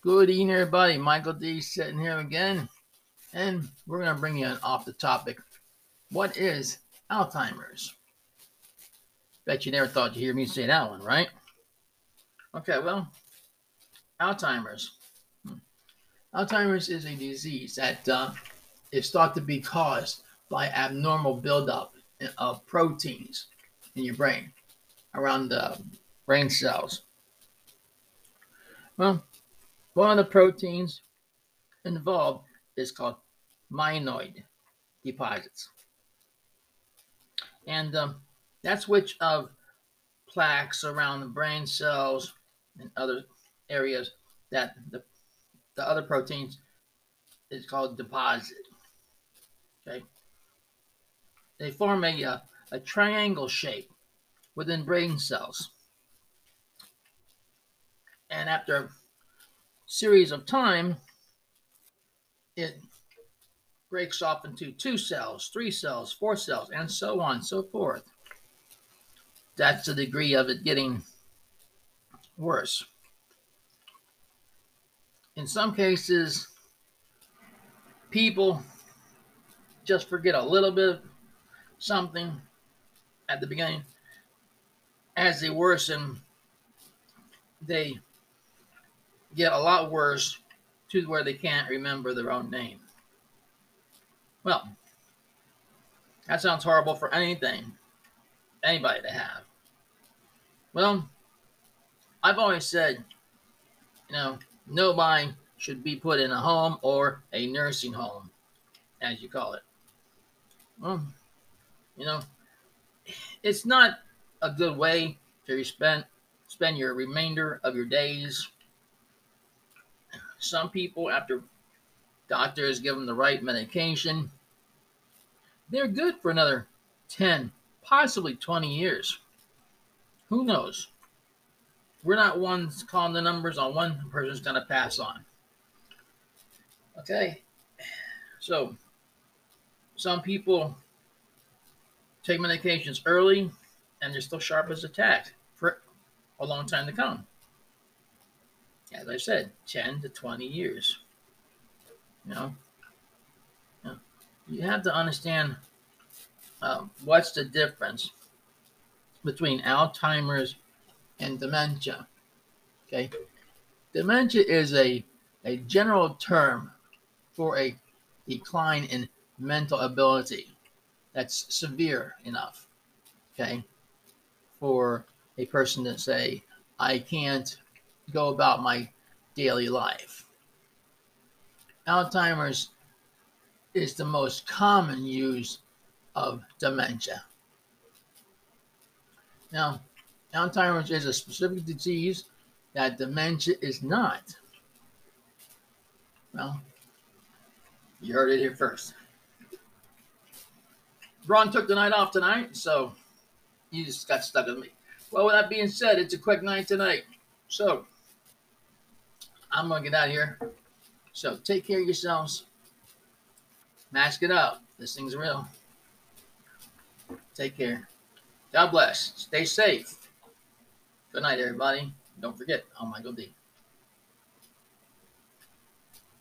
Good evening, everybody. Michael D sitting here again, and we're going to bring you an off the topic. What is Alzheimer's? Bet you never thought you'd hear me say that one, right? Okay, well, Alzheimer's. Alzheimer's is a disease that is thought to be caused by abnormal buildup of proteins in your brain around the brain cells. Well, one of the proteins involved is called amyloid deposits. And that's which of plaques around the brain cells and other areas that the other proteins is called deposit. Okay. They form a triangle shape within brain cells. And after a series of time, it breaks off into 2 cells, 3 cells, 4 cells, and so on and so forth. That's the degree of it getting worse. In some cases, people just forget a little bit of something at the beginning. As they worsen, they get a lot worse to where they can't remember their own name. Well, that sounds horrible for anybody to have. Well, I've always said, nobody should be put in a home or a nursing home, as you call it. Well, it's not a good way to spend your remainder of your days. Some people, after doctors give them the right medication, they're good for another 10, possibly 20 years. Who knows? We're not ones calling the numbers on one person's going to pass on. Okay? So, some people take medications early, and they're still sharp as a tack for a long time to come. As I said, 10 to 20 years. You have to understand what's the difference between Alzheimer's and dementia. Okay, dementia is a general term for a decline in mental ability that's severe enough. Okay, for a person to say, I can't go about my daily life. Alzheimer's is the most common use of dementia. Now, Alzheimer's is a specific disease that dementia is not. Well, you heard it here first. Ron took the night off tonight, so you just got stuck with me. Well, with that being said, it's a quick night tonight. So, I'm going to get out of here. So, take care of yourselves. Mask it up. This thing's real. Take care. God bless. Stay safe. Good night, everybody. Don't forget, I'm Michael D.